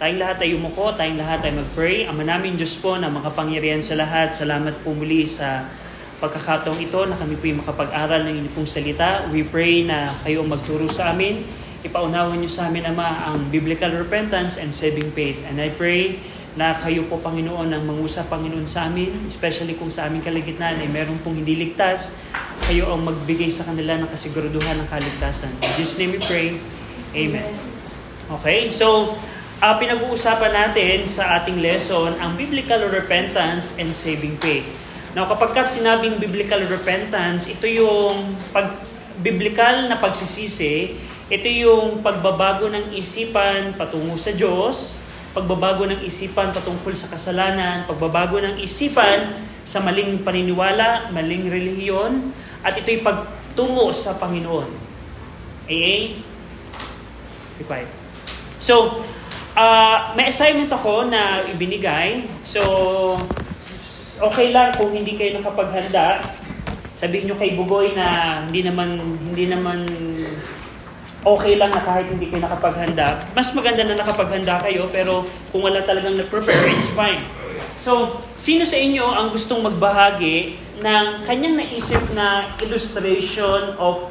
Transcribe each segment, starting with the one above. Tayong lahat ay umuko, tayong lahat ay mag-pray. Ama namin Diyos po na makapangyarihan sa lahat, salamat po muli sa pagkakataong ito na kami po'y makapag-aral ng inyong salita. We pray na kayo magturo sa amin. Ipaunawan niyo sa amin, Ama, ang Biblical Repentance and Saving Faith. And I pray na kayo po, Panginoon, ang mangusap, Panginoon, sa amin, especially kung sa aming kaligitnaan ay meron pong hindi ligtas, kayo ang magbigay sa kanila ng kasiguraduhan ng kaligtasan. In Jesus' name we pray. Amen. Okay, so pinag-uusapan natin sa ating lesson ang Biblical Repentance and Saving Faith. Now, kapag sinabing Biblical Repentance, ito yung biblical na pagsisisi, ito yung pagbabago ng isipan patungo sa Diyos, pagbabago ng isipan patungkol sa kasalanan, pagbabago ng isipan sa maling paniniwala, maling relihiyon, at ito'y pagtungo sa Panginoon. AA? Be quiet. So, may assignment ako na ibinigay. So, okay lang kung hindi kayo nakapaghanda. Sabihin nyo kay Bugoy na hindi naman okay lang na kahit hindi kayo nakapaghanda. Mas maganda na nakapaghanda kayo, pero kung wala talagang nag-prepare, it's fine. So, sino sa inyo ang gustong magbahagi ng kanyang naisip na illustration of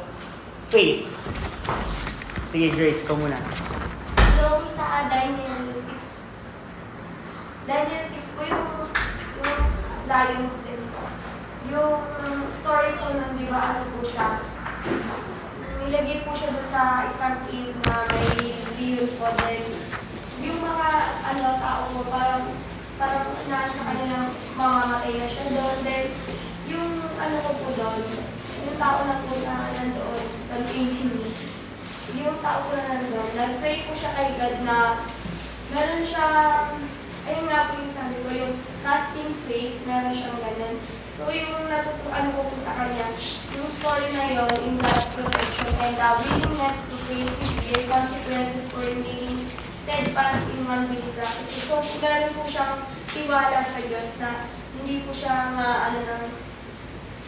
faith? Sige, Grace, ikaw muna. So, sa Daniel 6 po yung lion's den po. Yung story po nun, di ba, ano po siya? Nilagay po siya doon sa isang cave na may leon po. Then, yung mga tao po, parang naan sa kanilang mamamatay na siya doon. Then, yung po doon, yung tao na po na nandoon, yung tao po na nandoon, nag-pray po siya kay God na meron siya, ayun nga po yung sabi ko, yung casting faith, meron siyang ganun. So yung natutuan ko po sa kanya, yung story na yun, in God's protection and the willingness to face severe consequences for remaining steadfast in one way practice. So meron po siyang tiwala sa Diyos na hindi po siya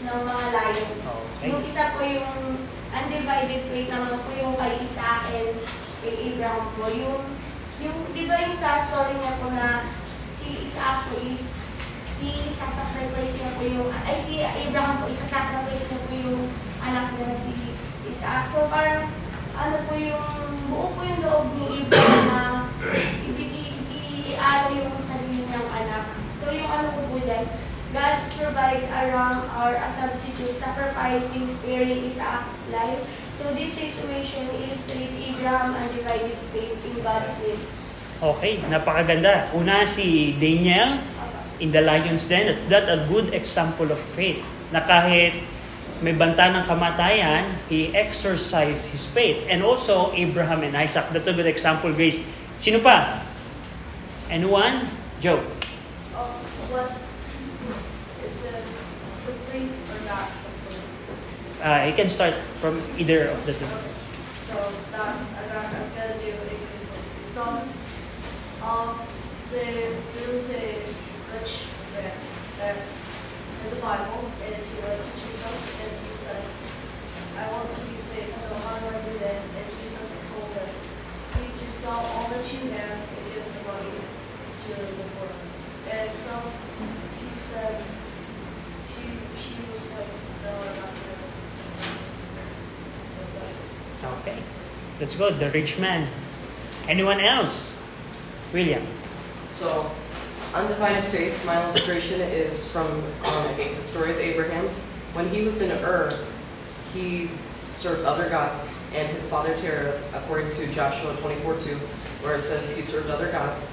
ng mga layo. Okay. Yung isa po yung undivided faith naman po yung kay Isaac and kay Abraham po. Yung di ba yung sa story niya po na si Isaac po is isasacrifice niya po yung, ay si Abraham po isasacrifice niya po yung anak niya na si Isaac. So parang po yung buo po yung loob ni Abraham na i-aano yung sarili niyang anak. So yung po dyan, God provides a ram or a substitute, sacrificing, sparing Isaac's life. So this situation illustrates Abraham and divided faith in God's will. Okay, napakaganda. Una si Daniel in the lion's den. That's a good example of faith. Na kahit may banta ng kamatayan, he exercised his faith. And also Abraham and Isaac. That's a good example, Grace. Sino pa? Anyone? Joe? You can start from either of the two. So that I'm gonna do it. So there is a rich man in the Bible, and he went to Jesus and he said, "I want to be saved, so how do I do that?" And Jesus told him, "You need to sell all that you have and give the money to the poor." And so he said, he was like, "No, I'm not gonna." Okay. Let's go. The rich man. Anyone else? William. So, undivided faith, my illustration is from the story of Abraham. When he was in Ur, he served other gods, and his father Terah, according to Joshua 24:2, where it says he served other gods.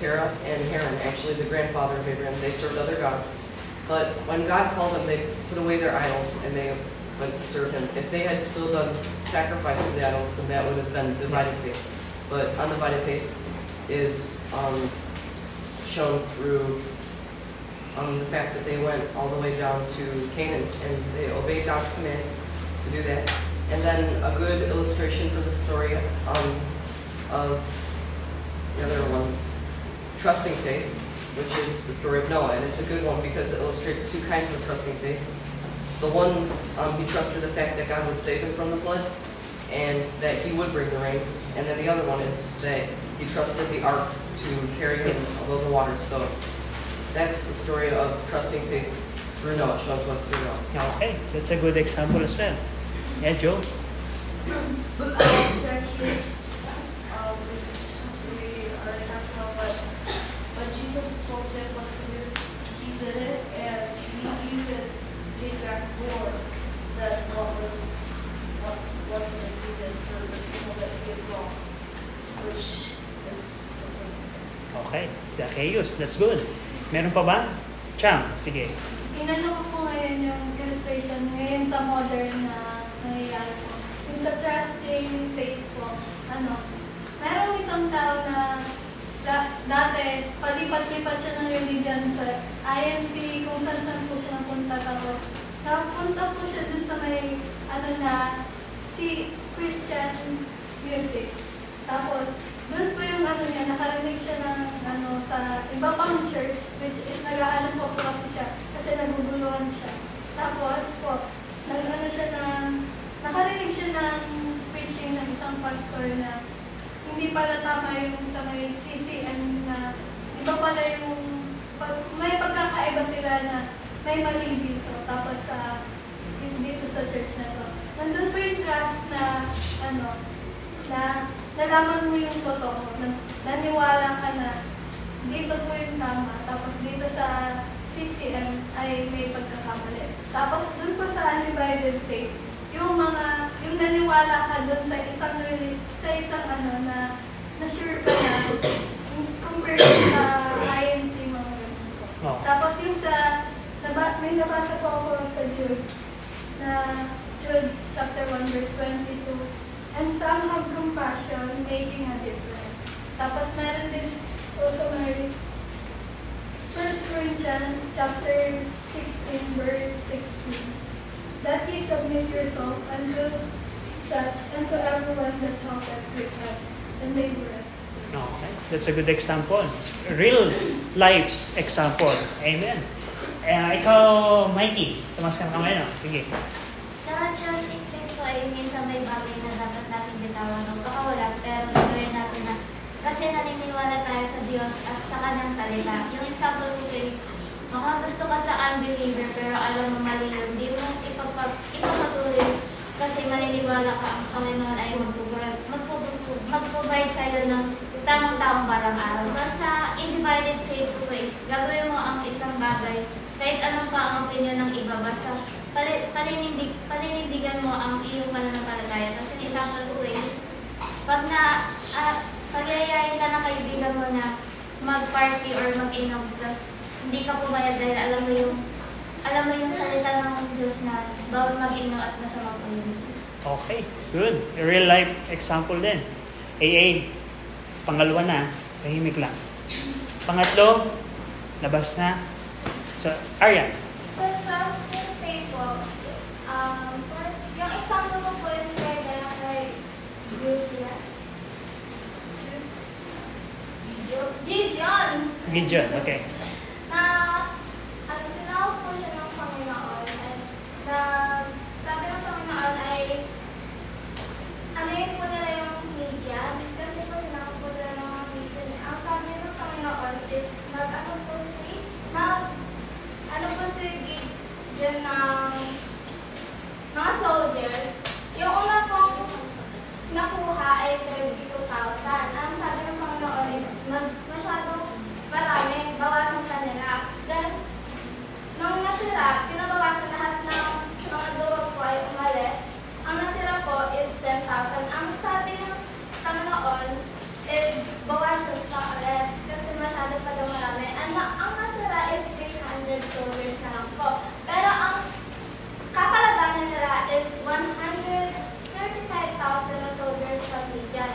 Terah and Haran, actually the grandfather of Abraham, they served other gods. But when God called them, they put away their idols, and they went to serve him. If they had still done sacrifice to the idols, then that would have been divided faith. But undivided faith is shown through the fact that they went all the way down to Canaan and they obeyed God's command to do that. And then a good illustration for the story of the other one, trusting faith, which is the story of Noah. And it's a good one because it illustrates two kinds of trusting faith. The one, he trusted the fact that God would save him from the flood and that he would bring the rain. And then the other one is that he trusted the ark to carry him above the waters. So that's the story of trusting faith through Noah. It shows us through Noah. Okay, that's a good example as well. Yeah, Joe? So here's, we already have to know, but Jesus told him what to do. He did it, and he even paid back more than what he did for the people that he did wrong, which is okay. Zacchaeus, that's good. Meron pa ba? Cham, sige. Inanong ko ngayon yung illustration ngayon sa modern na nangyayari po. Yung sa trusting faith po, merong isang tao na dati, palipat-lipat siya ng religion sa INC, kung saan-saan po siya napunta. Tapos, napunta po siya dun sa may, si Christian music. Tapos, doon po yung niya, nakarinig siya ng sa iba pang church, which is nag-aalam po kasi siya, kasi naguguluhan siya. Tapos po, nakarinig siya ng preaching ng isang pastor na hindi pala tama yung sa may CCM na iba pala yung, may pagkakaiba sila na may mali dito. Tapos dito sa church na to. Nandun po yung trust na na nalaman mo yung totoo, naniwala ka na dito po yung tama, tapos dito sa CCM ay may pagkakamali. Tapos dun po sa undivided faith, yung naniwala ka dun sa isang na sure ka na compared sa INC mga ganun po. Oh. Tapos yung may nabasa po ako sa Jude chapter 1 verse 22, and some have compassion, making a difference. Tapos meron din also may 1 Corinthians chapter 16 verse 16, that ye submit yourself unto such and to everyone that talketh with us and they were. Okay, that's a good example. Real life's example. Amen. Ikaw, Mikey, tumas ka na kamay na. Sige. Sa trusting faith po ay minsan may bagay na dapat natin bitawan o kakawalan, pero gawin natin na kasi naniniwala tayo sa Diyos at sa Kanyang salita. Yung example ko din, gusto ka sa unbeliever pero alam mo mali yun, di mo ipapatuloy kasi maniniwala ka ang Panginoon ay magprovide sa'yo ng tamang taong barang araw. Kasi sa undivided faith po is gagawin mo ang isang bagay kahit anong pa ang opinion ng iba, basta paninindigan mo ang iyong pananampalataya. Kasi example ko is, pag-iayayin ka ng kaibigan mo na mag-party or mag-inom, plus hindi ka pumayag dahil alam mo yung salita ng Diyos na bawal mag-inom at masama po yun. Okay, good. Real life example din. AA, pangalawa na, tahimik lang. Pangatlo, labas na. So, Arian. So, trusting faith po, yung example ko po yung kaya na kay Gideon. Okay. Na, tinawag po siya ng Panginoon. And sabi ng Panginoon ay, po nila yung Gideon. Kasi po sinawag po nila ng Gideon. Ang sabi ng Panginoon is, yun ng mga soldiers. Yung una pong nakuha ay 32,000. Ang sabi ng Panginoon is masyadong marami, bawasan na nila. Then, nung natira, pinabawasan lahat ng mga duwag po ay umalis. Ang natira po is 10,000. Ang sabi ng Panginoon is bawasan pa ulit kasi masyadong pa daw marami. Ang natira is 300 soldiers na lang po. Pero ang kakalabanan nila is 135,000 na soldiers sa Midian,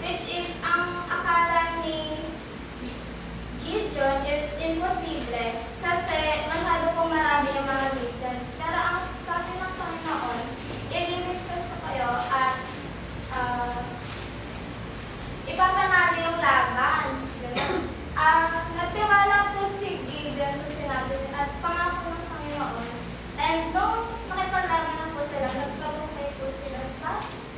which is ang akala ni Gideon is imposible kasi masyado pong marami yung mga Midians. Pero ang sabi ng Panginoon, ililigtas ko kayo at ipapanalo yung laban. Nagtiwala po si Gideon sa sinabi at pangako ng Panginoon. And nung makipaglaban na po sila, nagkabuntay po sila sa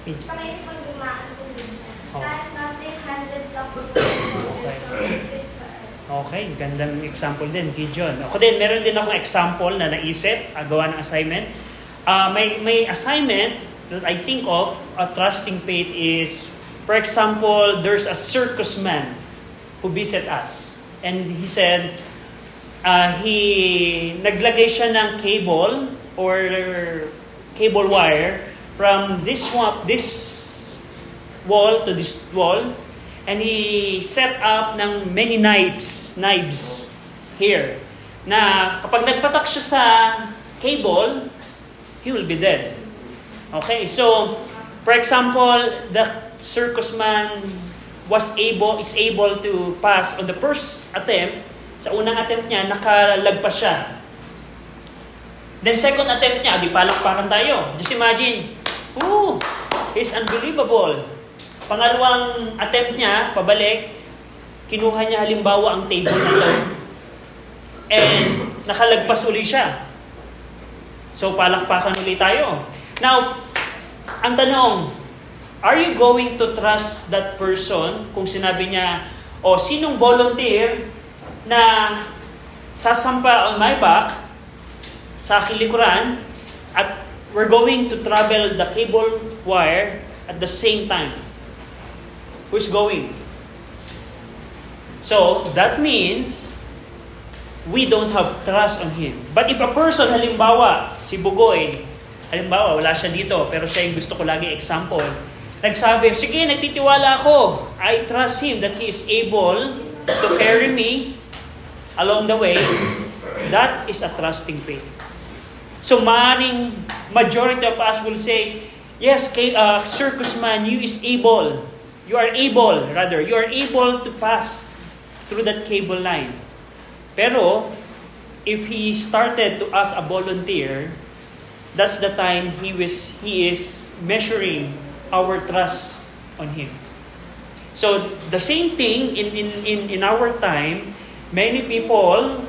pamilipagdumaan sa Gideon. Kahit na 300,000 Okay, gandang example din, Gideon. Ako din, meron din akong example na naisip, gawa ng assignment. May assignment that I think of, trusting faith is, for example, there's a circus man who visit us. And he said, naglagay siya ng cable or cable wire from this wall to this wall. And he set up ng many knives here. Na kapag nagpatak siya sa cable, he will be dead. Okay, so for example, the circus man is able to pass on the first attempt. Sa unang attempt niya, nakalagpas siya. Then second attempt niya, di palakpakan tayo. Just imagine, ooh, he's unbelievable. Pangalawang attempt niya, pabalik, kinuha niya halimbawa ang table na to. And nakalagpas uli siya. So palakpakan uli tayo. Now, ang tanong, are you going to trust that person kung sinabi niya, o sinong volunteer na sasampa on my back, sa aking likuran, at we're going to travel the cable wire at the same time? Who's going? So, that means we don't have trust on him. But if a person, halimbawa, si Bugoy, halimbawa, wala siya dito, pero siya yung gusto ko lagi example, nagsabi, sige, nagtitiwala ako. I trust him that he is able to carry me along the way. That is a trusting faith. So, maaaring majority of us will say, yes, circus man, you are able to pass through that cable line. Pero, if he started to ask a volunteer, that's the time he is measuring our trust on him. So, the same thing in our time, many people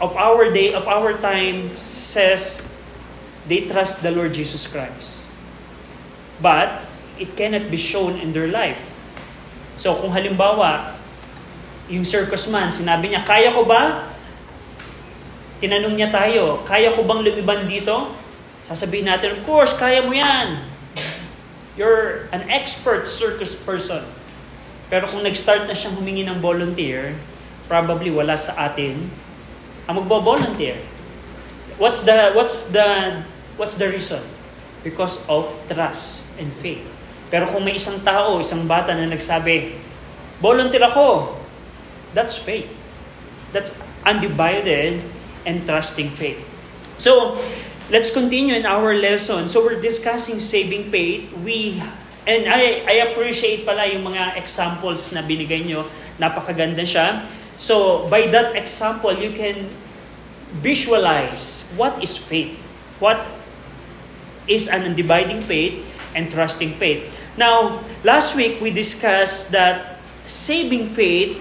of our day, of our time, says they trust the Lord Jesus Christ. But, it cannot be shown in their life. So kung halimbawa, yung circus man, sinabi niya, kaya ko ba? Tinanong niya tayo, kaya ko bang lumiban dito? Sasabihin natin, of course, kaya mo yan. You're an expert circus person. Pero kung nag-start na siyang humingi ng volunteer, probably wala sa atin ang magbo-volunteer. What's the reason? Because of trust and faith. Pero kung may isang tao, isang bata na nagsabi, volunteer ako, that's faith. That's undivided and trusting faith. So, let's continue in our lesson. So, we're discussing saving faith. I appreciate pala yung mga examples na binigay nyo. Napakaganda siya. So, by that example, you can visualize what is faith. What is an undividing faith and trusting faith. Now, last week we discussed that saving faith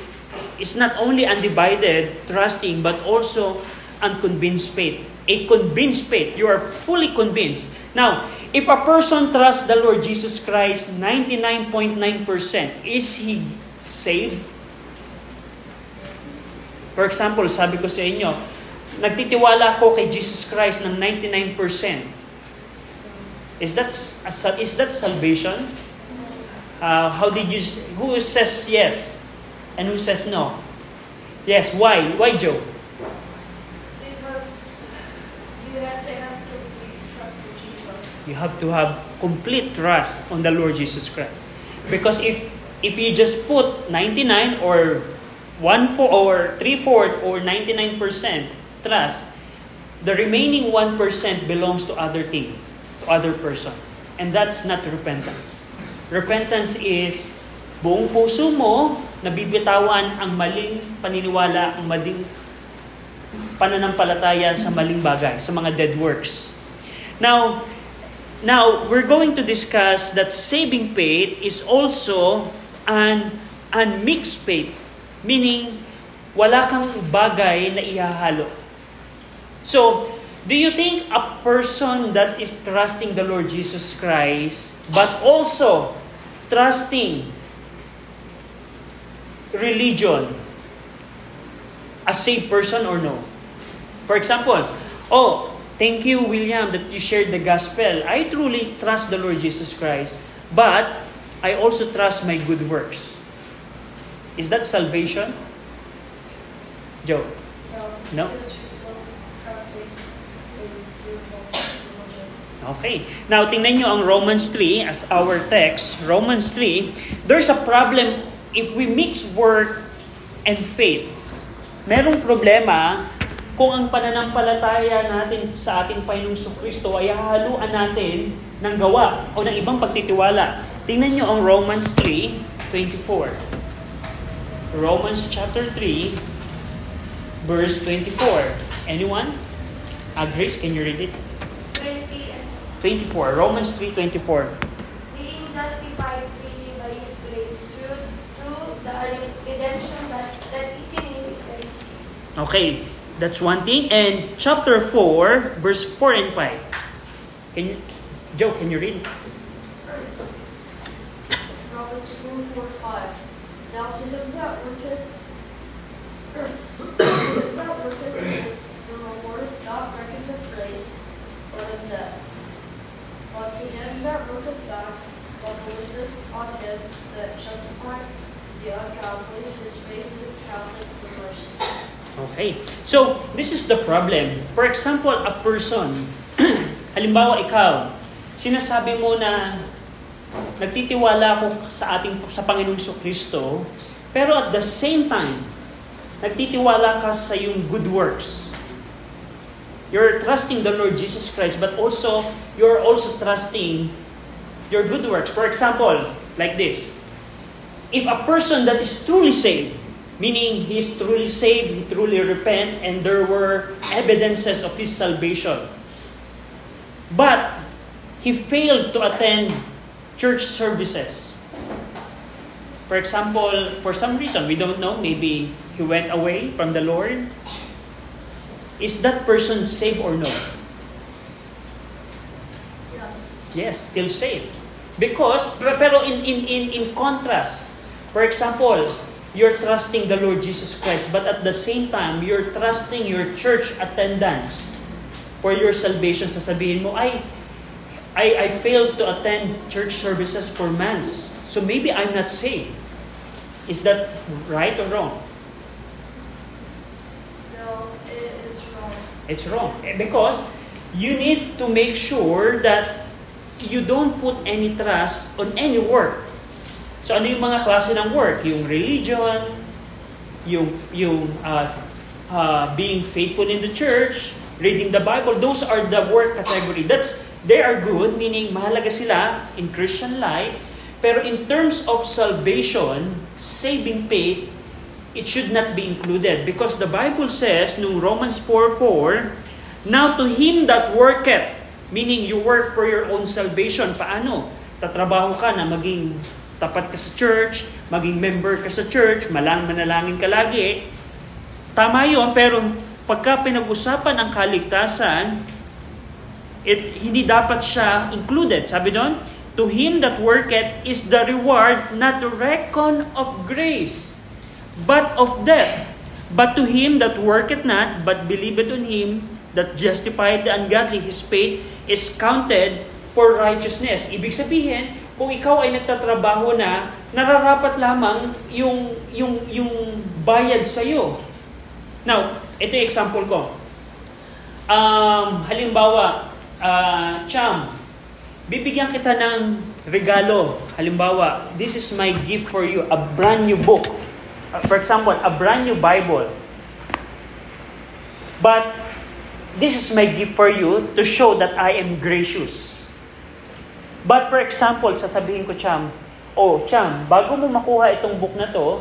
is not only undivided trusting but also unconvinced faith. A convinced faith. You are fully convinced. Now, if a person trusts the Lord Jesus Christ 99.9%, is he saved? For example, sabi ko sa inyo, nagtitiwala ako kay Jesus Christ ng 99%. Is that salvation? Who says yes and who says no? Yes, why? Why, Joe? Because you have to have complete trust in Jesus. You have to have complete trust on the Lord Jesus Christ. Because if you just put 99 or 1/4 or 3/4 or 99% trust, the remaining 1% belongs to other things. Other person. And that's not repentance. Repentance is buong puso mo nabibitawan ang maling paniniwala, ang maling pananampalataya sa maling bagay, sa mga dead works. Now we're going to discuss that saving faith is also an unmixed faith, meaning wala kang bagay na ihahalo. So, do you think a person that is trusting the Lord Jesus Christ but also trusting religion a saved person or no? For example, oh, thank you, William, that you shared the gospel. I truly trust the Lord Jesus Christ, but I also trust my good works. Is that salvation? Joe? No? Okay. Now, tingnan nyo ang Romans 3 as our text. Romans 3, there's a problem if we mix work and faith. Merong problema kung ang pananampalataya natin sa ating Panginoong Kristo ay hahaluan natin ng gawa o ng ibang pagtitiwala. Tingnan nyo ang Romans 3:24. Romans chapter 3, verse 24. Anyone? Grace, can you read it? 24. Romans 3:24. Being justified freely by His grace through the redemption that is in Christ. Okay, that's one thing. And chapter 4, verse 4 and 5. Joe, can you read? Romans 3:4-5. Now to them that worketh, is the reward not reckoned of grace, but of death. But to him that worketh that, God believeth on him that justified the ungodly, his faith is counted for righteousness. Okay. So, this is the problem. For example, a person, halimbawa ikaw, sinasabi mo na nagtitiwala ako sa Panginoong Kristo, pero at the same time, nagtitiwala ka sa iyong good works. You're trusting the Lord Jesus Christ, but also, you're also trusting your good works. For example, like this. If a person that is truly saved, meaning he is truly saved, he truly repent, and there were evidences of his salvation, but he failed to attend church services. For example, for some reason, we don't know, maybe he went away from the Lord. Is that person saved or no? Yes. Yes, still saved. Because, pero in contrast, for example, you're trusting the Lord Jesus Christ, but at the same time, you're trusting your church attendance for your salvation. Sasabihin mo, I failed to attend church services for months, so maybe I'm not saved. Is that right or wrong? It's wrong. Because you need to make sure that you don't put any trust on any work. So ano yung mga klase ng work? Yung religion, yung being faithful in the church, reading the Bible, those are the work category. They are good, meaning mahalaga sila in Christian life. Pero in terms of salvation, saving faith, it should not be included because the Bible says in Romans 4:4, now to him that worketh, meaning you work for your own salvation. Paano? Tatrabaho ka na maging tapat ka sa church, maging member ka sa church, manalangin ka lagi. Tama yun, pero pagka pinag-usapan ang kaligtasan, hindi dapat siya included. Sabi doon, to him that worketh is the reward not reckoned of grace, but of death. But to him that worketh not, but believeth on him that justified the ungodly, his faith is counted for righteousness. Ibig sabihin, kung ikaw ay nagtatrabaho na, nararapat lamang yung bayad sa'yo. Now, ito yung example ko. Halimbawa, Cham, bibigyan kita ng regalo. Halimbawa, this is my gift for you, a brand new book. For example, a brand new Bible. But this is my gift for you to show that I am gracious. But for example, sasabihin ko, Cham, bago mo makuha itong book na to,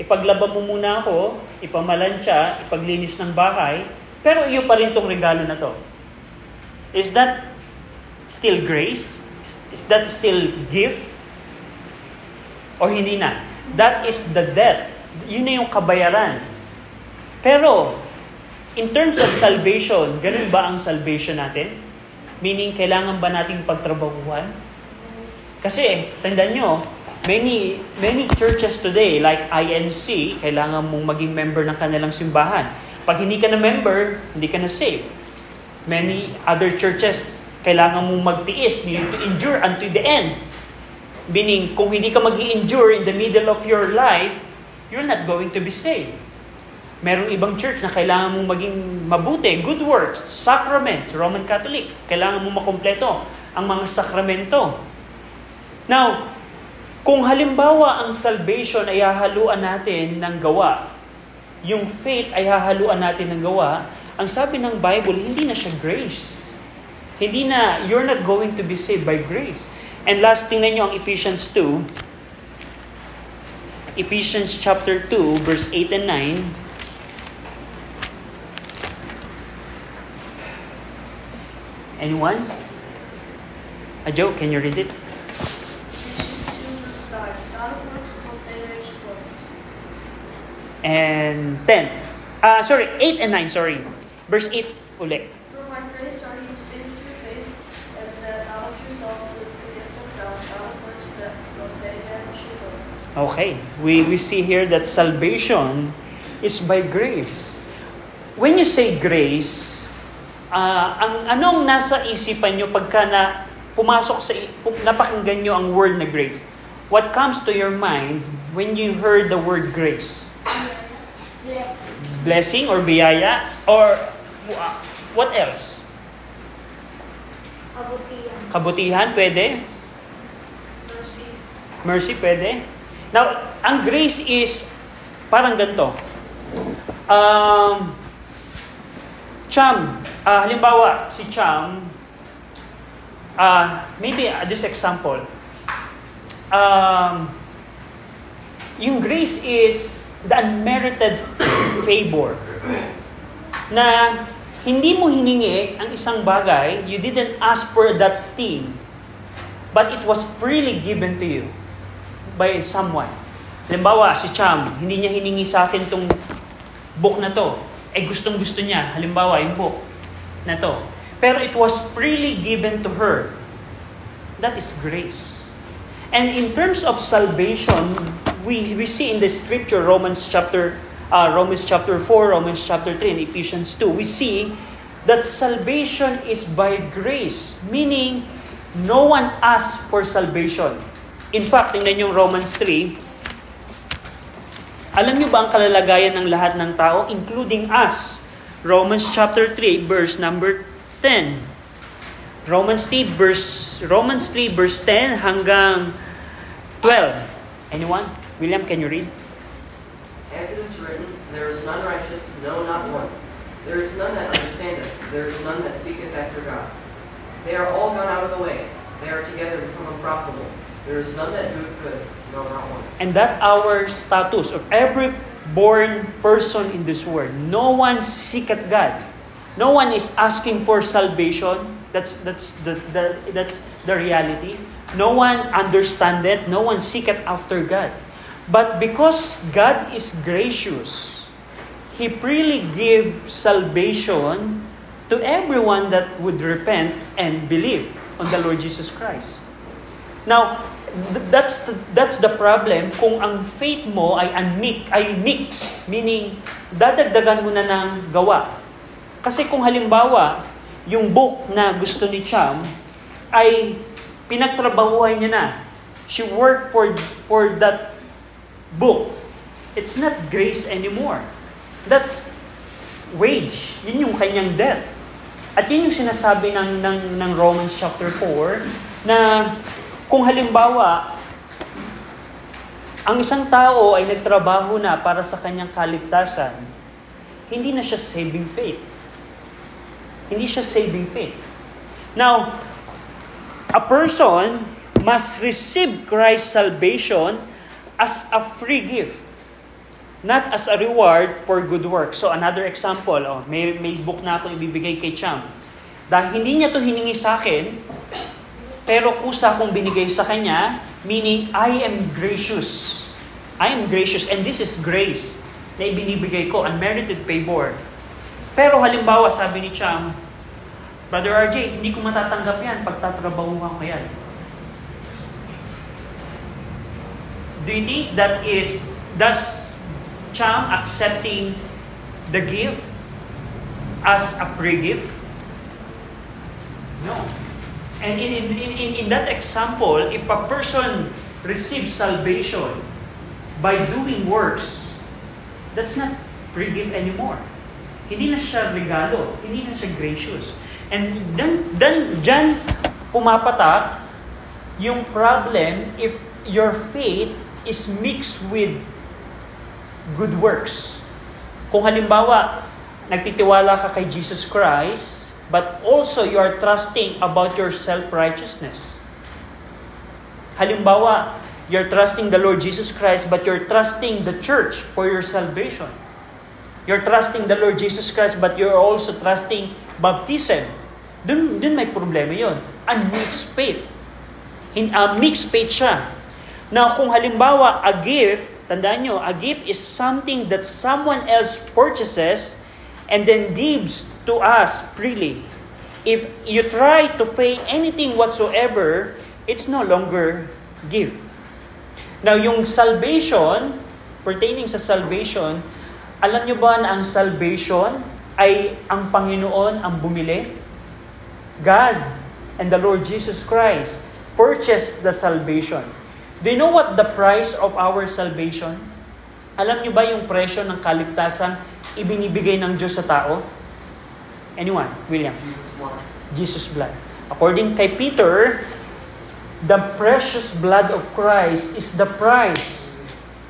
ipaglaba mo muna ako, ipamalansya, ipaglinis ng bahay, pero iyo pa rin tong regalo na to. Is that still grace? Is that still gift? Or hindi na? That is the death. Yun na yung kabayaran. Pero, in terms of salvation, ganun ba ang salvation natin? Meaning, kailangan ba nating pagtrabahuhan? Kasi, tandaan nyo, Many churches today, like INC, kailangan mong maging member ng kanilang simbahan. Pag hindi ka na member, hindi ka na saved. Many other churches, kailangan mong magtiis. You need to endure until the end. Meaning, kung hindi ka mag-endure in the middle of your life, you're not going to be saved. Merong ibang church na kailangan mong maging mabuti, good works, sacraments, Roman Catholic. Kailangan mong makompleto ang mga sakramento. Now, kung halimbawa ang salvation ay hahaluan natin ng gawa, yung faith ay hahaluan natin ng gawa, ang sabi ng Bible, hindi na siya grace. Hindi na, you're not going to be saved by grace. And last, tingnan nyo ang Ephesians 2. Ephesians chapter 2, verse 8 and 9. Anyone? Joe, can you read it? And 10th. 8 and 9, sorry. Verse 8 ulit. For by grace are you saved through faith, and that out of yourselves is the gift of God, not of works that was made and she was. Okay. We see here that salvation is by grace. When you say grace, anong nasa isipan nyo pagka na pumasok sa, napakinggan nyo ang word na grace? What comes to your mind when you heard the word grace? Yes. Blessing or biyaya or what else? Kabutihan pwede? Mercy pwede? Now, ang grace is parang ganito. Cham. Halimbawa, si Cham, maybe this example. Yung grace is the unmerited favor na hindi mo hiningi ang isang bagay, you didn't ask for that thing, but it was freely given to you by someone. Halimbawa, si Cham, hindi niya hiningi sa akin tong book na to. Gustong-gusto niya, halimbawa, yung book na to. Pero it was freely given to her. That is grace. And in terms of salvation, we see in the scripture, Romans chapter 4, Romans chapter 3, and Ephesians 2, we see that salvation is by grace, meaning no one asks for salvation. In fact, tingnan yung Romans 3, alam niyo ba ang kalalagayan ng lahat ng tao, including us? Romans chapter 3, verse number 10. Romans 3, verse 10 hanggang 12. Anyone? William, can you read? As it is written, there is none righteous, no, not one. There is none that understandeth, there is none that seeketh after God. They are all gone out of the way, they are together become unprofitable. There is none that doeth good, no, not one. And that our status of every born person in this world. No one seeketh God. No one is asking for salvation. That's the reality. No one understandeth. No one seeketh after God. But because God is gracious, He freely gives salvation to everyone that would repent and believe on the Lord Jesus Christ. Now, that's the problem kung ang faith mo ay mix, meaning dadagdagan mo na ng gawa. Kasi kung halimbawa, yung book na gusto ni Cham ay pinagtrabahuhan niya na. She worked for that book. It's not grace anymore. That's wage. Yun yung kanyang debt. At yun yung sinasabi ng Romans chapter 4 na kung halimbawa, ang isang tao ay nagtrabaho na para sa kanyang kaligtasan, hindi na siya saving faith. Hindi siya saving faith. Now, a person must receive Christ's salvation as a free gift, not as a reward for good work. So another example, may book na akong ibibigay kay Cham. Dahil hindi niya to hiningi sa akin, pero kusa kong binigay sa kanya, meaning, I am gracious. I am gracious, and this is grace na ibinibigay ko, unmerited favor. Pero halimbawa, sabi ni Cham, Brother RJ, hindi ko matatanggap yan, pagtatrabahuhan ko yan. Do you think that is, does Cham accepting the gift as a free gift? No. And in that example, if a person receives salvation by doing works, that's not free gift anymore. Hindi na siya regalo, hindi na siya gracious. And then dyan pumapatak yung problem if your faith is mixed with good works. Kung halimbawa, nagtitiwala ka kay Jesus Christ, but also you are trusting about your self-righteousness. Halimbawa, you're trusting the Lord Jesus Christ, but you're trusting the church for your salvation. You're trusting the Lord Jesus Christ, but you're also trusting baptism. Dun may problema yun. Unmixed faith. Mixed faith siya. Now, kung halimbawa, a gift, tandaan nyo, a gift is something that someone else purchases and then gives to us freely. If you try to pay anything whatsoever, it's no longer gift. Now, yung salvation, pertaining sa salvation, alam nyo ba na ang salvation ay ang Panginoon ang bumili? God and the Lord Jesus Christ purchased the salvation. Do you know what the price of our salvation? Alam niyo ba yung presyo ng kaligtasan ibinibigay ng Diyos sa tao? Anyone? William? Jesus blood. According kay Peter, the precious blood of Christ is the price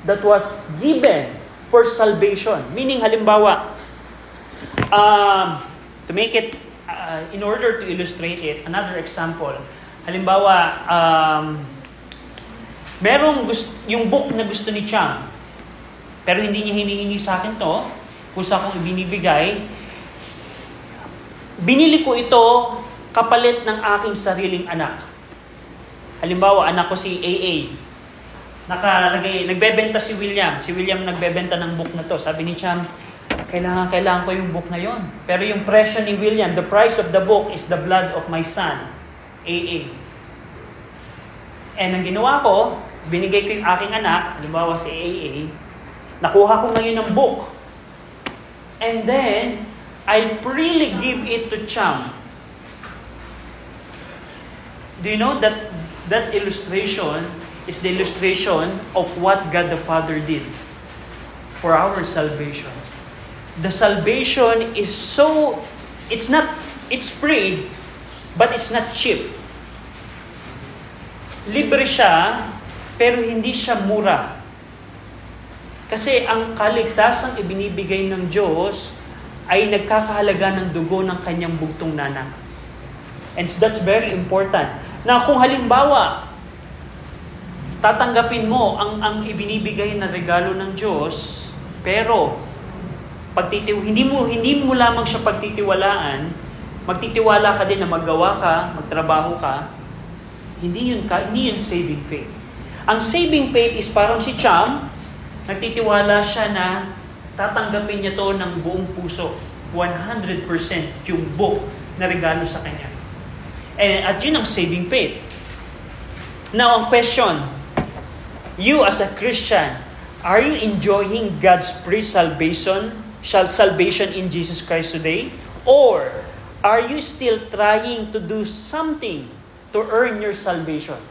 that was given for salvation. Meaning, halimbawa, to make it, in order to illustrate it, another example, halimbawa, merong yung book na gusto ni Cham, pero hindi niya hinihingi sa akin to, kung sa akong ibinibigay. Binili ko ito kapalit ng aking sariling anak. Halimbawa, anak ko si AA. Nagbebenta si William. Si William nagbebenta ng book na to. Sabi ni Cham, kailangan ko yung book na yon. Pero yung presyo ni William, the price of the book is the blood of my son, AA. And ang ginawa ko, binigay ko yung aking anak, halimbawa si AA, nakuha ko ngayon ng book. And then, I freely give it to Cham. Do you know that that illustration is the illustration of what God the Father did for our salvation? The salvation is so, it's free, but it's not cheap. Libre siya, pero hindi siya mura. Kasi ang kaligtasang ibinibigay ng Diyos ay nagkakahalaga ng dugo ng kanyang bugtong nanak. And that's very important. Na kung halimbawa, tatanggapin mo ang ibinibigay na regalo ng Diyos, pero hindi mo lamang siya pagtitiwalaan, magtitiwala ka din na maggawa ka, magtrabaho ka, hindi yun saving faith. Ang saving faith is parang si Cham, nagtitiwala siya na tatanggapin niya to ng buong puso. 100% yung book na regalo sa kanya. At yun ang saving faith. Now, ang question, you as a Christian, are you enjoying God's free salvation, salvation in Jesus Christ today? Or are you still trying to do something to earn your salvation?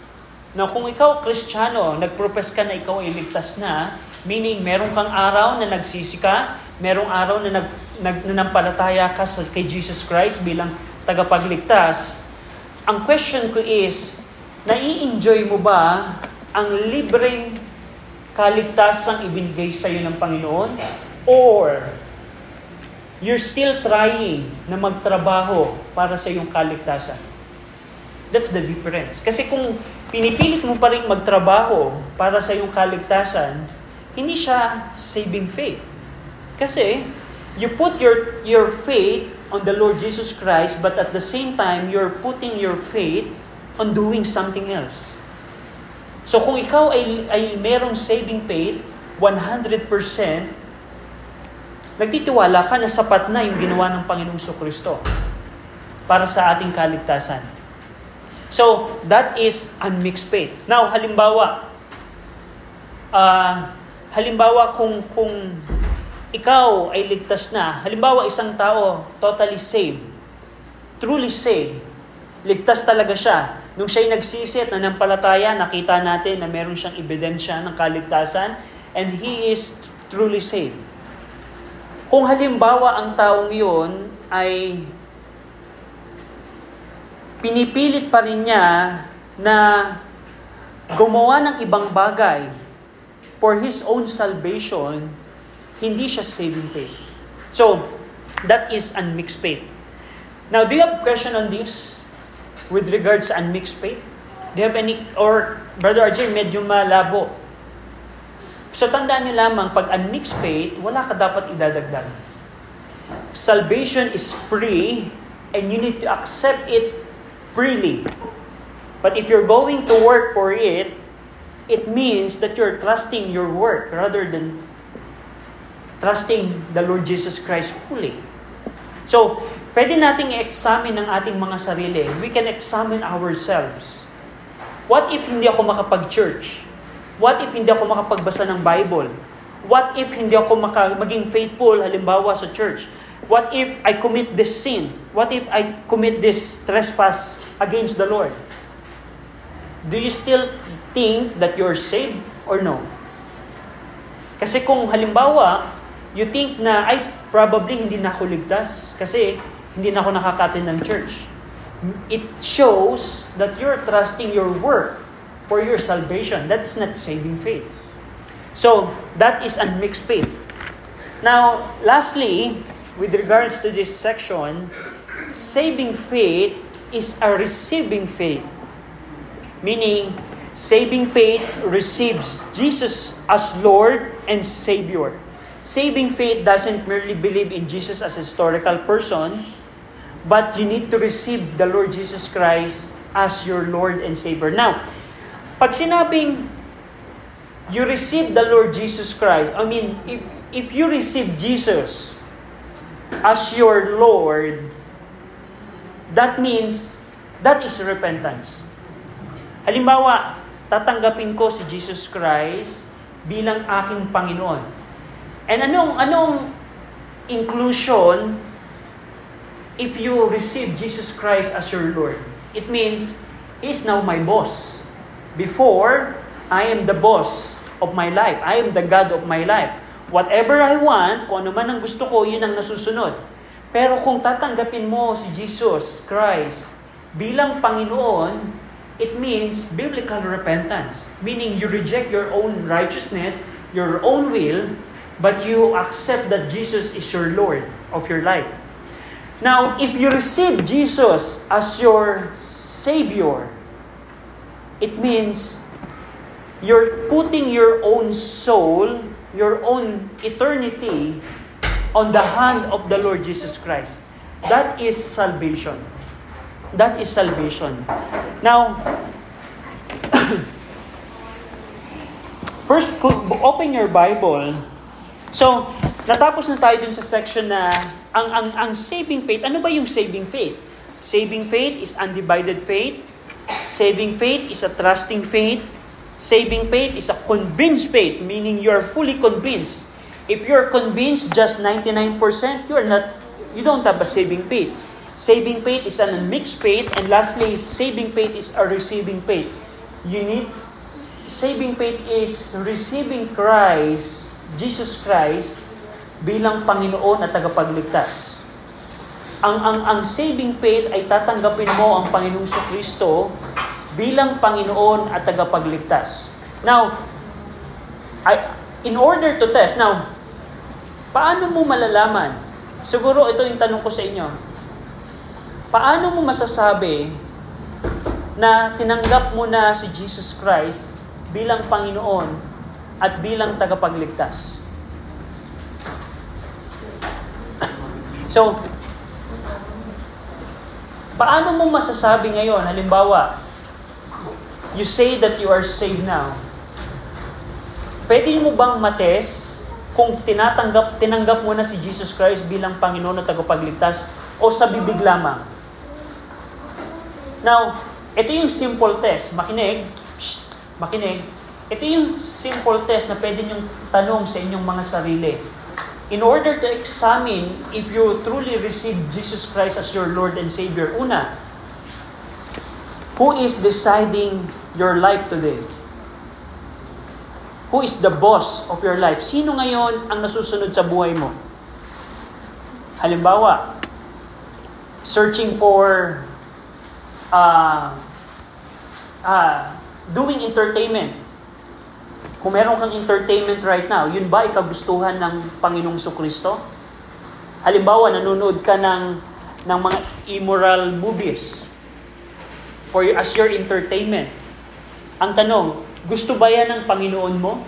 Now, kung ikaw, Kristiyano, nagprofess ka na ikaw ay ligtas na, meaning, meron kang araw na nagsisi ka, merong araw na nanampalataya ka kay Jesus Christ bilang tagapagligtas, ang question ko is, nai-enjoy mo ba ang libreng kaligtasang ibinigay sa'yo ng Panginoon? Or, you're still trying na magtrabaho para sa iyong kaligtasan? That's the difference. Kasi kung pinipilit mo pa rin magtrabaho para sa iyong kaligtasan, hindi siya saving faith. Kasi you put your faith on the Lord Jesus Christ, but at the same time, you're putting your faith on doing something else. So kung ikaw ay merong saving faith, 100%, nagtitiwala ka na sapat na yung ginawa ng Panginoong Jesucristo para sa ating kaligtasan. So, that is unmixed faith. Now, halimbawa, halimbawa kung ikaw ay ligtas na, halimbawa isang tao, totally saved, truly saved, ligtas talaga siya. Nung siya'y nagsisi at nanampalataya, nakita natin na meron siyang ebidensya ng kaligtasan and he is truly saved. Kung halimbawa ang taong iyon ay pinipilit pa rin niya na gumawa ng ibang bagay for his own salvation, hindi siya saving faith. So, that is unmixed faith. Now, do you have a question on this with regards to unmixed faith? Do you have any, or Brother RJ, medyo malabo. So, tandaan niyo lamang, pag unmixed faith, wala ka dapat idadagdag. Salvation is free and you need to accept it freely. But if you're going to work for it, it means that you're trusting your work rather than trusting the Lord Jesus Christ fully. So, pwede nating i-examine ang ating mga sarili. We can examine ourselves. What if hindi ako makapag-church? What if hindi ako makapagbasa ng Bible? What if hindi ako maging faithful, halimbawa, sa church? What if I commit this sin? What if I commit this trespass against the Lord? Do you still think that you're saved or no? Kasi kung halimbawa, you think na, ay, probably hindi na ako ligtas kasi hindi na ako nakakatin ng church. It shows that you're trusting your work for your salvation. That's not saving faith. So, that is unmixed faith. Now, lastly, with regards to this section, saving faith is a receiving faith. Meaning, saving faith receives Jesus as Lord and Savior. Saving faith doesn't merely believe in Jesus as a historical person, but you need to receive the Lord Jesus Christ as your Lord and Savior. Now, pag sinabing you receive the Lord Jesus Christ, I mean, if you receive Jesus as your Lord, that means that is repentance. Halimbawa, tatanggapin ko si Jesus Christ bilang aking Panginoon. And anong inclusion if you receive Jesus Christ as your Lord? It means, He is now my boss. Before, I am the boss of my life. I am the God of my life. Whatever I want, kung ano man ang gusto ko, yun ang nasusunod. Pero kung tatanggapin mo si Jesus Christ bilang Panginoon, it means biblical repentance. Meaning, you reject your own righteousness, your own will, but you accept that Jesus is your Lord of your life. Now, if you receive Jesus as your Savior, it means you're putting your own soul, your own eternity, on the hand of the Lord Jesus Christ. That is salvation. That is salvation. Now, first, open your Bible. So, natapos na tayo dun sa section na ang saving faith. Ano ba yung saving faith? Saving faith is undivided faith. Saving faith is a trusting faith. Saving faith is a convinced faith, meaning you are fully convinced. If you are convinced just 99%, you don't have a saving faith. Saving faith is an unmixed faith, and lastly, saving faith is a receiving faith. Saving faith is receiving Christ, Jesus Christ, bilang Panginoon at tagapagligtas. Ang saving faith ay tatanggapin mo ang Panginoong Jesucristo bilang Panginoon at tagapagligtas. Now, in order to test, now, paano mo malalaman? Siguro ito yung tanong ko sa inyo. Paano mo masasabi na tinanggap mo na si Jesus Christ bilang Panginoon at bilang tagapagligtas? So, paano mo masasabi ngayon, halimbawa, you say that you are saved now. Pwede mo bang matest kung tinanggap mo na si Jesus Christ bilang Panginoon at tagapagligtas o sa bibig lamang? Now, ito yung simple test. Makinig. Ito yung simple test na pwede niyong tanong sa inyong mga sarili. In order to examine if you truly receive Jesus Christ as your Lord and Savior, una, who is deciding your life today? Who is the boss of your life? Sino ngayon ang nasusunod sa buhay mo? Halimbawa, searching for doing entertainment. Kung meron kang entertainment right now, yun ba ay kagustuhan ng Panginoong Jesucristo? Halimbawa, nanonood ka ng mga immoral movies for as your entertainment. Ang tanong, gusto ba yan ng Panginoon mo?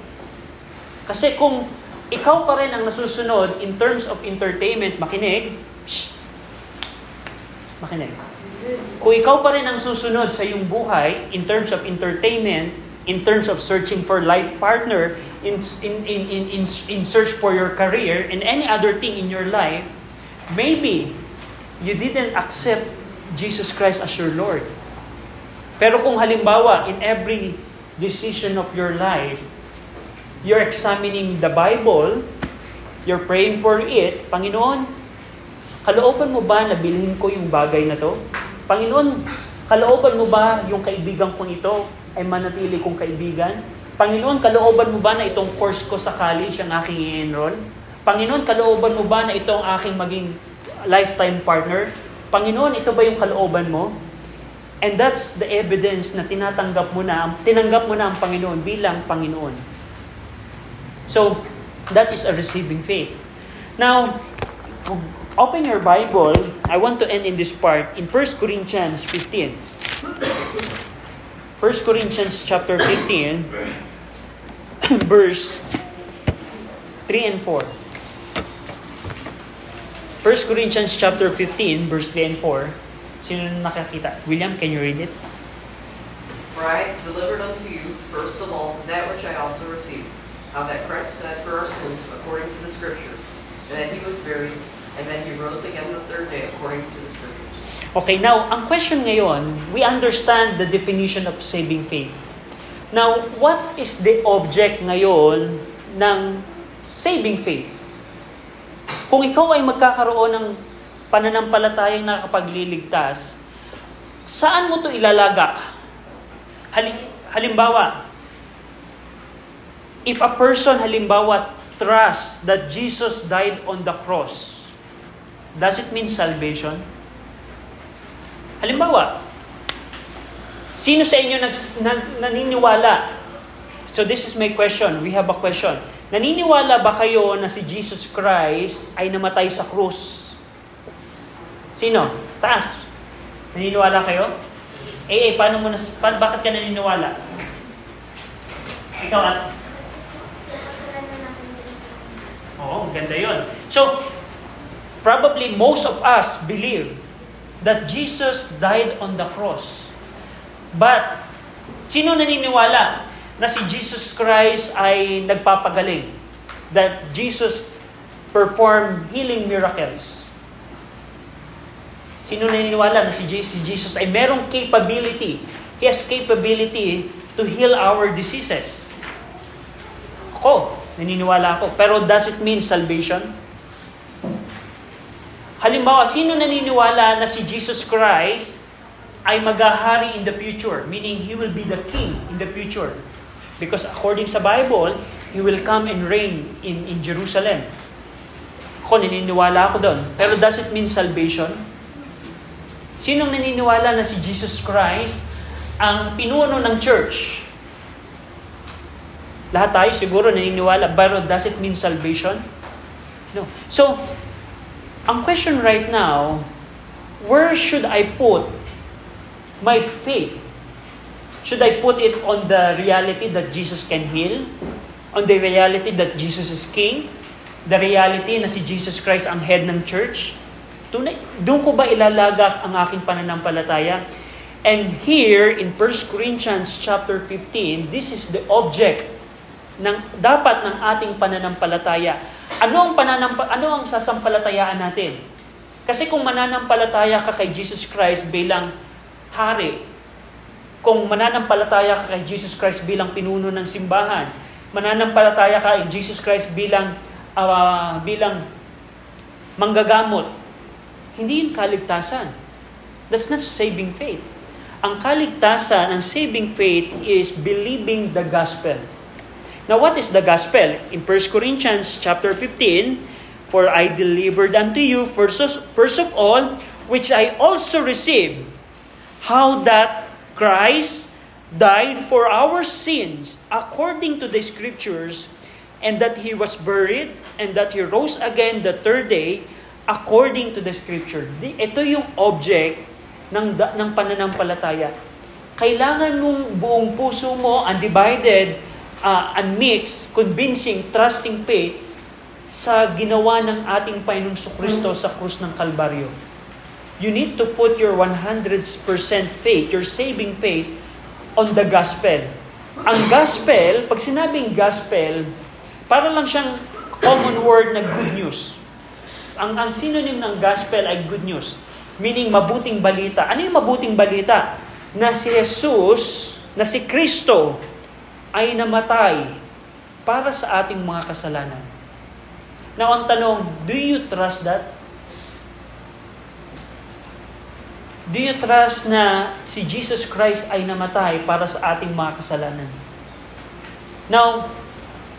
Kasi kung ikaw pa rin ang nasusunod in terms of entertainment, makinig, shh, makinig. Kung ikaw pa rin ang susunod sa iyong buhay in terms of entertainment, in terms of searching for life partner, in search for your career, and any other thing in your life, maybe you didn't accept Jesus Christ as your Lord. Pero kung halimbawa, in every decision of your life, you're examining the Bible, you're praying for it, Panginoon, kalooban mo ba na bilhin ko yung bagay na to? Panginoon, kalooban mo ba yung kaibigan kong ito ay manatili kong kaibigan? Panginoon, kalooban mo ba na itong course ko sa college ang aking i-enroll? Panginoon, kalooban mo ba na itong aking maging lifetime partner? Panginoon, ito ba yung kalooban mo? And that's the evidence na tinanggap mo na ang Panginoon bilang Panginoon. So, that is a receiving faith. Now, open your Bible. I want to end in this part in 1 Corinthians 15. 1 Corinthians chapter 15, verse 3 and 4. 1 Corinthians chapter 15, verse 3 and 4. Sino nakakita? William, can you read it? For I delivered unto you, first of all, that which I also received, how that Christ died for our sins according to the Scriptures, and that He was buried, and that He rose again the third day according to the Scriptures. Okay, now, ang question ngayon, we understand the definition of saving faith. Now, what is the object ngayon ng saving faith? Kung ikaw ay magkakaroon ng pananampalatayang nakapagliligtas, saan mo ito ilalagak? Halimbawa, if a person, halimbawa, trusts that Jesus died on the cross, does it mean salvation? Halimbawa, sino sa inyo naniniwala? So this is my question. We have a question. Naniniwala ba kayo na si Jesus Christ ay namatay sa krus? Sino? Taas. Naniniwala kayo? Bakit ka naniniwala? Ikaw at? Oo, ganda yun. So, probably most of us believe that Jesus died on the cross. But, sino naniniwala na si Jesus Christ ay nagpapagaling? That Jesus performed healing miracles? Sino naniniwala na si Jesus ay merong capability? He has capability to heal our diseases. Ako, naniniwala ako. Pero does it mean salvation? Halimbawa, sino naniniwala na si Jesus Christ ay maghahari in the future? Meaning, He will be the king in the future. Because according sa Bible, He will come and reign in Jerusalem. Ako, naniniwala ako doon. Pero does it mean salvation? Sinong naniniwala na si Jesus Christ ang pinuno ng church? Lahat tayo siguro naniniwala, pero does it mean salvation? No. So, ang question right now, where should I put my faith? Should I put it on the reality that Jesus can heal? On the reality that Jesus is King? The reality na si Jesus Christ ang head ng church? Doon ko ba ilalagak ang aking pananampalataya? And here, in 1 Corinthians chapter 15, this is the object dapat ng ating pananampalataya. Ano ang sasampalatayaan natin? Kasi kung mananampalataya ka kay Jesus Christ bilang hari, Kung mananampalataya ka kay Jesus Christ bilang pinuno ng simbahan, mananampalataya ka kay Jesus Christ bilang bilang manggagamot, hindi yung kaligtasan. That's not saving faith. Ang kaligtasan, ang saving faith is believing the gospel. Now, what is the gospel? In 1 Corinthians chapter 15, for I delivered unto you first of all, which I also received, how that Christ died for our sins according to the Scriptures, and that He was buried, and that He rose again the third day according to the Scripture. Ito yung object ng pananampalataya. Kailangan mong buong puso mo, undivided, unmixed, convincing, trusting faith sa ginawa ng ating Panginoong Kristo sa krus ng Kalbaryo. You need to put your 100% faith, your saving faith, on the gospel. Ang gospel, pag sinabing gospel, para lang siyang common word na good news. Ang synonym ng gospel ay good news, meaning mabuting balita. Ano yung mabuting balita? Na si Jesus, na si Kristo, ay namatay para sa ating mga kasalanan. Now, ang tanong, do you trust that? Do you trust na si Jesus Christ ay namatay para sa ating mga kasalanan? Now,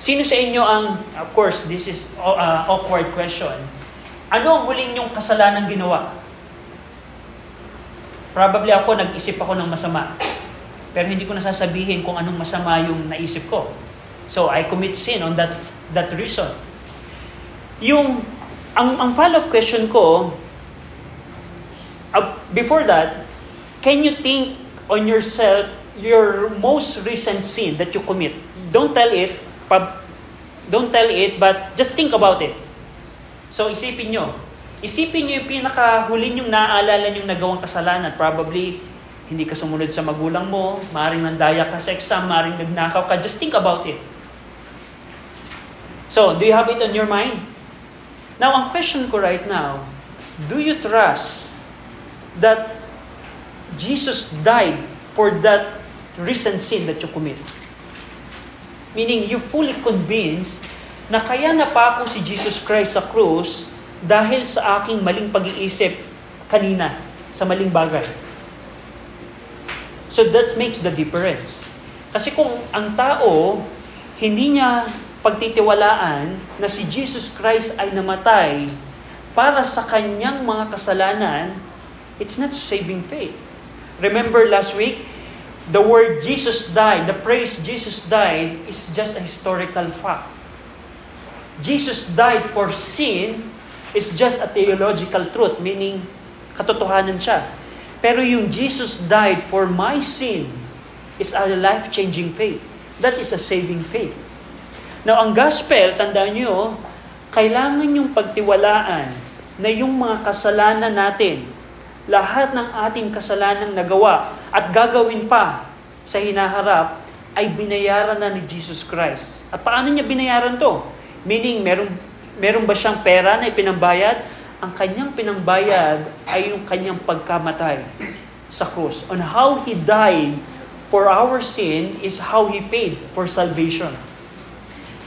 sino sa inyo ang, of course, this is awkward question, ano ang huling niyong kasalanan ginawa? Probably ako, nag-isip ako ng masama. Pero hindi ko nasasabihin kung anong masama yung naisip ko. So, I commit sin on that reason. Ang follow-up question ko, before that, can you think on yourself your most recent sin that you commit? Don't tell it, but just think about it. So isipin nyo yung pinakahuli nyong naaalala nyong nagawang kasalanan. Probably, hindi ka sumunod sa magulang mo, maaaring nandaya ka sa exam, maaaring nagnakaw ka. Just think about it. So, do you have it on your mind? Now, ang question ko right now, do you trust that Jesus died for that recent sin that you commit? Meaning, you fully convinced na kaya napako si Jesus Christ sa krus dahil sa aking maling pag-iisip kanina, sa maling bagay. So that makes the difference. Kasi kung ang tao, hindi niya pagtitiwalaan na si Jesus Christ ay namatay para sa kanyang mga kasalanan, it's not saving faith. Remember last week, the word Jesus died, the phrase Jesus died is just a historical fact. Jesus died for sin is just a theological truth, meaning katotohanan siya. Pero yung Jesus died for my sin is a life-changing faith. That is a saving faith. Now, ang gospel, tandaan nyo, kailangan yung pagtiwalaan na yung mga kasalanan natin, lahat ng ating kasalanang nagawa at gagawin pa sa hinaharap ay binayaran na ni Jesus Christ. At paano niya binayaran to? Meaning, meron ba siyang pera na ipinambayad? Ang kanyang pinambayad ay yung kanyang pagkamatay sa krus. On how He died for our sin is how He paid for salvation.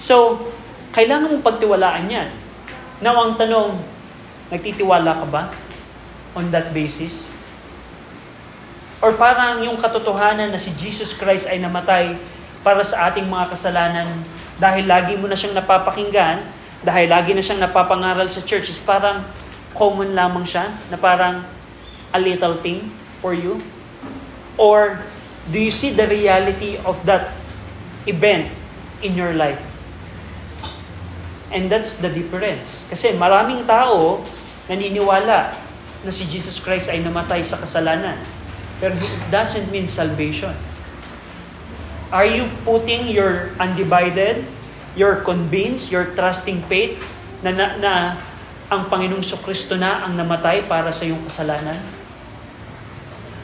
So, kailangan mong pagtiwalaan yan. Now, ang tanong, nagtitiwala ka ba on that basis? Or parang yung katotohanan na si Jesus Christ ay namatay para sa ating mga kasalanan dahil lagi mo na siyang napapakinggan, dahil lagi na siyang napapangaral sa church, is parang common lamang siya, na parang a little thing for you? Or do you see the reality of that event in your life? And that's the difference. Kasi maraming tao naniniwala na si Jesus Christ ay namatay sa kasalanan. Pero it doesn't mean salvation. Are you putting your undivided, your convinced, your trusting faith na ang Panginoong Kristo na ang namatay para sa iyong kasalanan?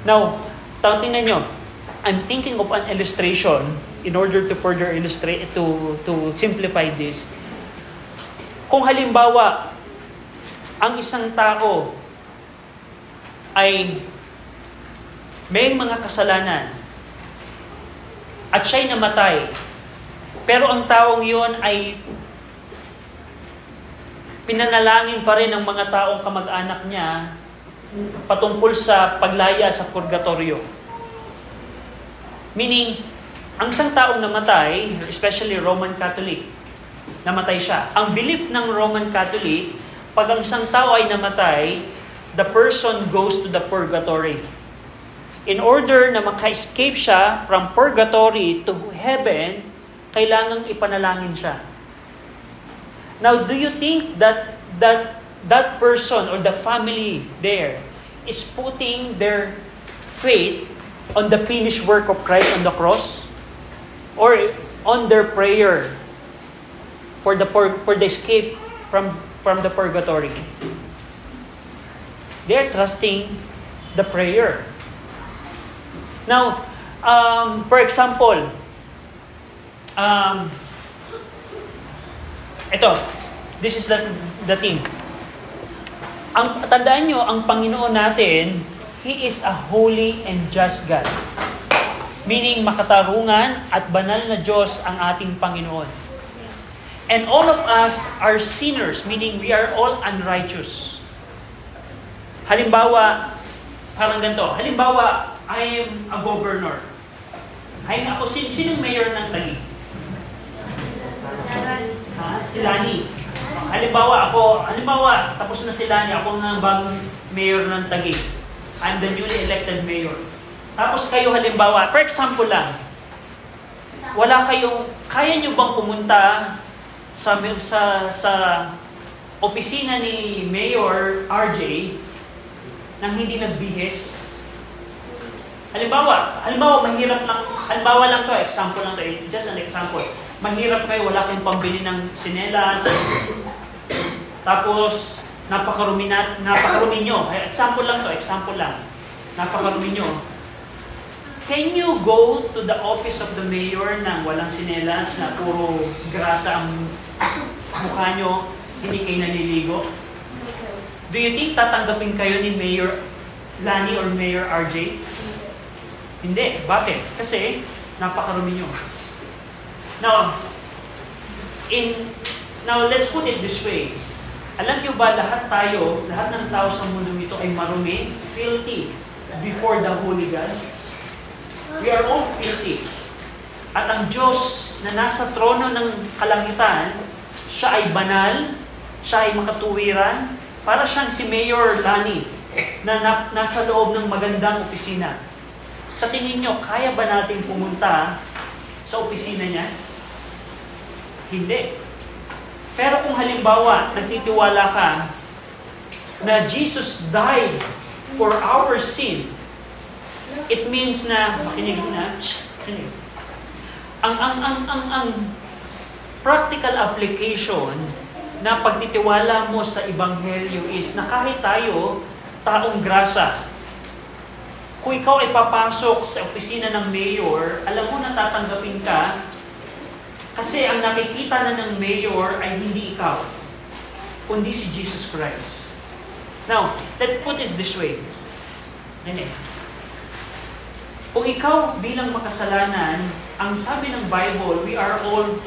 Now, tingnan nyo, I'm thinking of an illustration in order to further illustrate, to simplify this. Kung halimbawa, ang isang tao ay may mga kasalanan at siya'y namatay. Pero ang taong yun ay pinanalangin pa rin ng mga taong kamag-anak niya patungkol sa paglaya sa purgatorio. Meaning, ang isang taong namatay, especially Roman Catholic, namatay siya. Ang belief ng Roman Catholic, pag ang isang tao ay namatay, the person goes to the purgatory. In order na maka-escape siya from purgatory to heaven, kailangang ipanalangin siya. Now, do you think that person or the family there is putting their faith on the finished work of Christ on the cross, or on their prayer for the escape from the purgatory? They are trusting the prayer. Now, for example, this is the thing. Tandaan nyo, ang Panginoon natin, He is a holy and just God. Meaning, makatarungan at banal na Diyos ang ating Panginoon. And all of us are sinners, meaning we are all unrighteous. Halimbawa, parang ganito. Halimbawa, I am a governor. Sinong mayor ng Taguig? Si Lani. Halimbawa, tapos na si Lani, ako na ang bagong mayor ng Taguig. I'm the newly elected mayor. Tapos kayo halimbawa, for example lang, kaya nyo bang pumunta sa opisina ni Mayor RJ nang hindi nagbihis? Halimbawa lang to, example lang to, just an example. Mahirap kayo, wala kayong pambili ng sinelas, tapos napakarumi nyo. Example lang. Napakarumi nyo. Can you go to the office of the mayor na walang sinelas, na puro grasa ang mukha nyo, hindi kayo naliligo? Do you think tatanggapin kayo ni Mayor Lani or Mayor RJ? Hindi. Bakit? Kasi napakarumi nyo. Now, let's put it this way. Alam niyo ba, lahat ng tao sa mundong ito ay marumi, filthy, before the Holy God? We are all filthy. At ang Diyos na nasa trono ng kalangitan, siya ay banal, siya ay makatuwiran, para siyang si Mayor Lani na nasa loob ng magandang opisina. Sa tingin niyo, kaya ba natin pumunta sa opisina niya? Hindi. Pero kung halimbawa, nagtitiwala ka na Jesus died for our sin, it means na, makinig. Ang practical application na pagtitiwala mo sa Ebanghelyo is na kahit tayo, taong grasa, kung ikaw ay papasok sa opisina ng mayor, alam mo na tatanggapin ka. Kasi ang nakikita na ng mayor ay hindi ikaw, kundi si Jesus Christ. Now, let's put it this way. Kung ikaw bilang makasalanan, ang sabi ng Bible, we are all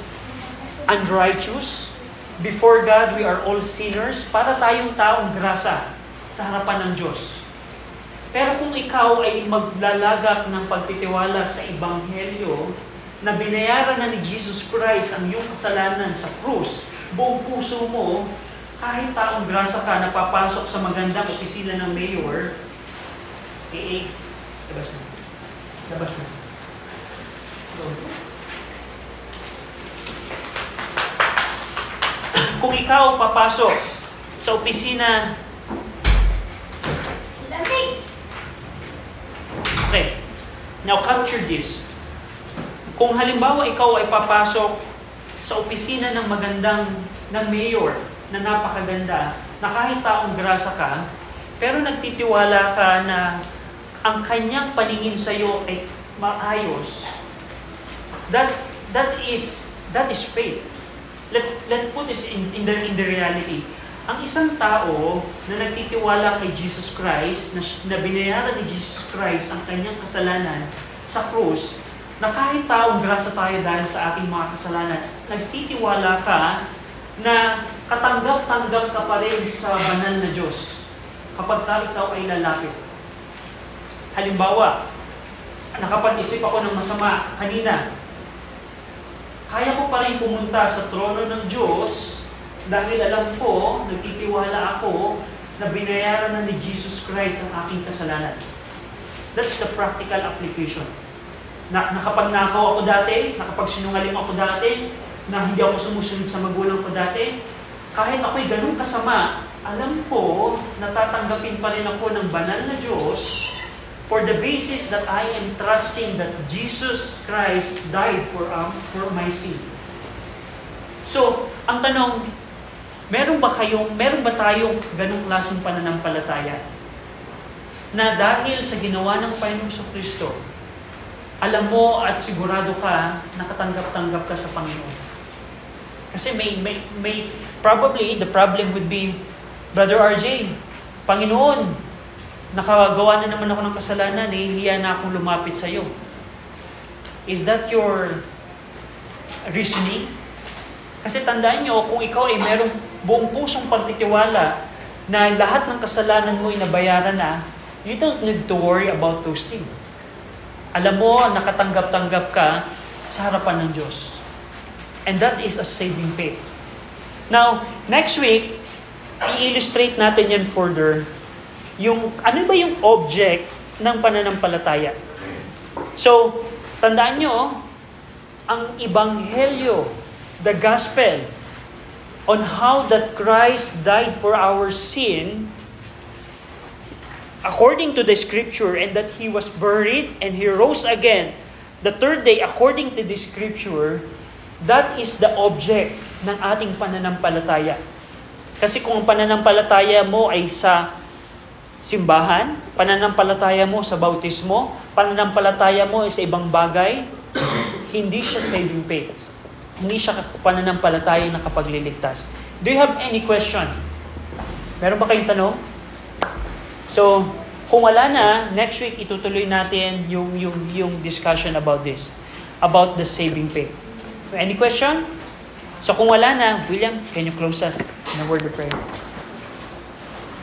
unrighteous. Before God, we are all sinners. Para tayong taong grasa sa harapan ng Diyos. Pero kung ikaw ay maglalagak ng pagtitiwala sa Ebanghelyo, na binayaran na ni Jesus Christ ang iyong kasalanan sa krus, buong puso mo, kahit taong grasa ka na papasok sa magandang opisina ng mayor, labas na. Kung ikaw papasok sa opisina, okay, now capture this. Kung halimbawa ikaw ay papasok sa opisina ng magandang ng mayor na napakaganda, na kahit taong grasa ka, pero nagtitiwala ka na ang kanyang paningin sa iyo ay maayos, that is faith. Let put this in the reality. Ang isang tao na nagtitiwala kay Jesus Christ, na binayaran ni Jesus Christ ang kanyang kasalanan sa krus, na kahit taong grasa tayo dahil sa ating mga kasalanan, nagtitiwala ka na katanggap-tanggap ka pa rin sa banal na Diyos kapag ikaw ay lalapit. Halimbawa, nakapag-isip ako ng masama kanina. Kaya ko pa rin pumunta sa trono ng Diyos dahil alam ko, nagtitiwala ako na binayaran na ni Jesus Christ ang aking kasalanan. That's the practical application. Nakapagnakaw ako dati, nakapagsinungaling ako dati, na hindi ako sumusunod sa magulang ko dati, kahit ako'y ganun kasama, alam ko, natatanggapin pa rin ako ng banal na Diyos for the basis that I am trusting that Jesus Christ died for my sin. So, ang tanong, meron ba tayong ganung klaseng pananampalataya? Na dahil sa ginawa ng Panginoong Kristo, alam mo at sigurado ka nakatanggap-tanggap ka sa Panginoon. Kasi probably the problem would be, Brother RJ, Panginoon, nakagawa na naman ako ng kasalanan, nahihiya na akong lumapit sa iyo. Is that your reasoning? Kasi tandaan nyo, kung ikaw ay merong buong pusong pagtitiwala na lahat ng kasalanan mo ay nabayaran na, you don't need to worry about those things. Alam mo, nakatanggap-tanggap ka sa harapan ng Diyos. And that is a saving faith. Now, next week, i-illustrate natin yan further. Yung, ano ba yung object ng pananampalataya? So, tandaan nyo, ang Ebanghelyo, the Gospel, on how that Christ died for our sin, according to the Scripture, and that He was buried and He rose again the third day according to the Scripture, that is the object ng ating pananampalataya. Kasi kung ang pananampalataya mo ay sa simbahan, pananampalataya mo sa bautismo, pananampalataya mo ay sa ibang bagay, hindi siya saving faith. Hindi siya pananampalataya na kapagliligtas. Do you have any question? Meron ba kayong tanong? So, kung wala na, next week itutuloy natin yung discussion about this, about the saving faith. Any question? So, kung wala na, William, can you close us in a word of prayer?